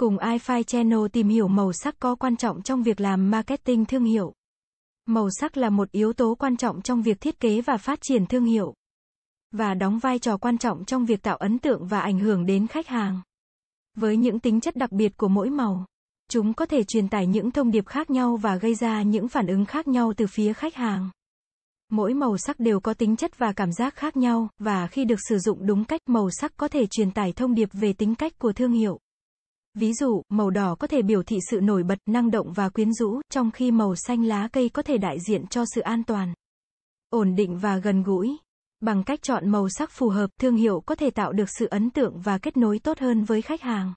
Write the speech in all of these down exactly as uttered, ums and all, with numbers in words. Cùng iFive Channel tìm hiểu màu sắc có quan trọng trong việc làm marketing thương hiệu. Màu sắc là một yếu tố quan trọng trong việc thiết kế và phát triển thương hiệu, và đóng vai trò quan trọng trong việc tạo ấn tượng và ảnh hưởng đến khách hàng. Với những tính chất đặc biệt của mỗi màu, chúng có thể truyền tải những thông điệp khác nhau và gây ra những phản ứng khác nhau từ phía khách hàng. Mỗi màu sắc đều có tính chất và cảm giác khác nhau, và khi được sử dụng đúng cách, màu sắc có thể truyền tải thông điệp về tính cách của thương hiệu. Ví dụ, màu đỏ có thể biểu thị sự nổi bật, năng động và quyến rũ, trong khi màu xanh lá cây có thể đại diện cho sự an toàn, ổn định và gần gũi. Bằng cách chọn màu sắc phù hợp, thương hiệu có thể tạo được sự ấn tượng và kết nối tốt hơn với khách hàng.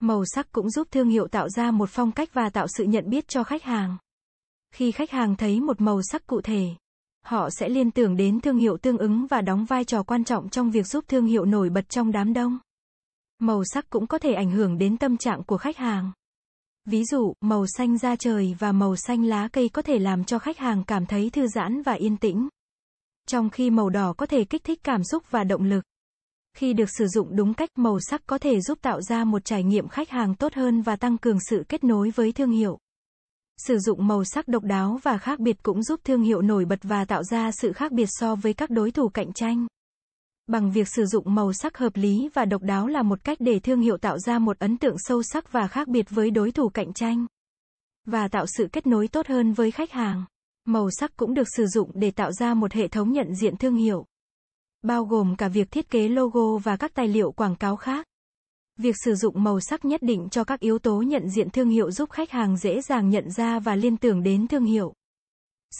Màu sắc cũng giúp thương hiệu tạo ra một phong cách và tạo sự nhận biết cho khách hàng. Khi khách hàng thấy một màu sắc cụ thể, họ sẽ liên tưởng đến thương hiệu tương ứng và đóng vai trò quan trọng trong việc giúp thương hiệu nổi bật trong đám đông. Màu sắc cũng có thể ảnh hưởng đến tâm trạng của khách hàng. Ví dụ, màu xanh da trời và màu xanh lá cây có thể làm cho khách hàng cảm thấy thư giãn và yên tĩnh, trong khi màu đỏ có thể kích thích cảm xúc và động lực. Khi được sử dụng đúng cách, màu sắc có thể giúp tạo ra một trải nghiệm khách hàng tốt hơn và tăng cường sự kết nối với thương hiệu. Sử dụng màu sắc độc đáo và khác biệt cũng giúp thương hiệu nổi bật và tạo ra sự khác biệt so với các đối thủ cạnh tranh. Bằng việc sử dụng màu sắc hợp lý và độc đáo là một cách để thương hiệu tạo ra một ấn tượng sâu sắc và khác biệt với đối thủ cạnh tranh, và tạo sự kết nối tốt hơn với khách hàng. Màu sắc cũng được sử dụng để tạo ra một hệ thống nhận diện thương hiệu, bao gồm cả việc thiết kế logo và các tài liệu quảng cáo khác. Việc sử dụng màu sắc nhất định cho các yếu tố nhận diện thương hiệu giúp khách hàng dễ dàng nhận ra và liên tưởng đến thương hiệu.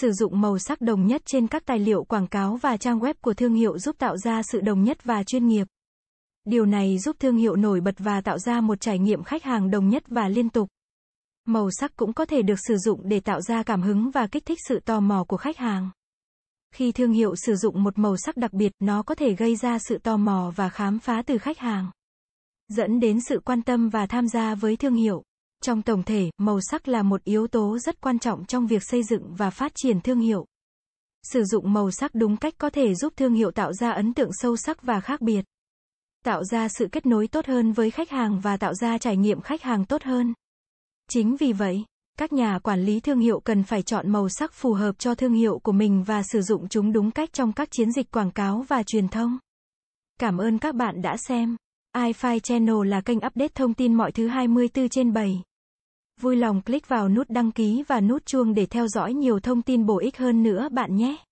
Sử dụng màu sắc đồng nhất trên các tài liệu quảng cáo và trang web của thương hiệu giúp tạo ra sự đồng nhất và chuyên nghiệp. Điều này giúp thương hiệu nổi bật và tạo ra một trải nghiệm khách hàng đồng nhất và liên tục. Màu sắc cũng có thể được sử dụng để tạo ra cảm hứng và kích thích sự tò mò của khách hàng. Khi thương hiệu sử dụng một màu sắc đặc biệt, nó có thể gây ra sự tò mò và khám phá từ khách hàng, dẫn đến sự quan tâm và tham gia với thương hiệu. Trong tổng thể, màu sắc là một yếu tố rất quan trọng trong việc xây dựng và phát triển thương hiệu. Sử dụng màu sắc đúng cách có thể giúp thương hiệu tạo ra ấn tượng sâu sắc và khác biệt, tạo ra sự kết nối tốt hơn với khách hàng và tạo ra trải nghiệm khách hàng tốt hơn. Chính vì vậy, các nhà quản lý thương hiệu cần phải chọn màu sắc phù hợp cho thương hiệu của mình và sử dụng chúng đúng cách trong các chiến dịch quảng cáo và truyền thông. Cảm ơn các bạn đã xem. iFive Channel là kênh update thông tin mọi thứ hai mươi tư trên bảy. Vui lòng click vào nút đăng ký và nút chuông để theo dõi nhiều thông tin bổ ích hơn nữa bạn nhé.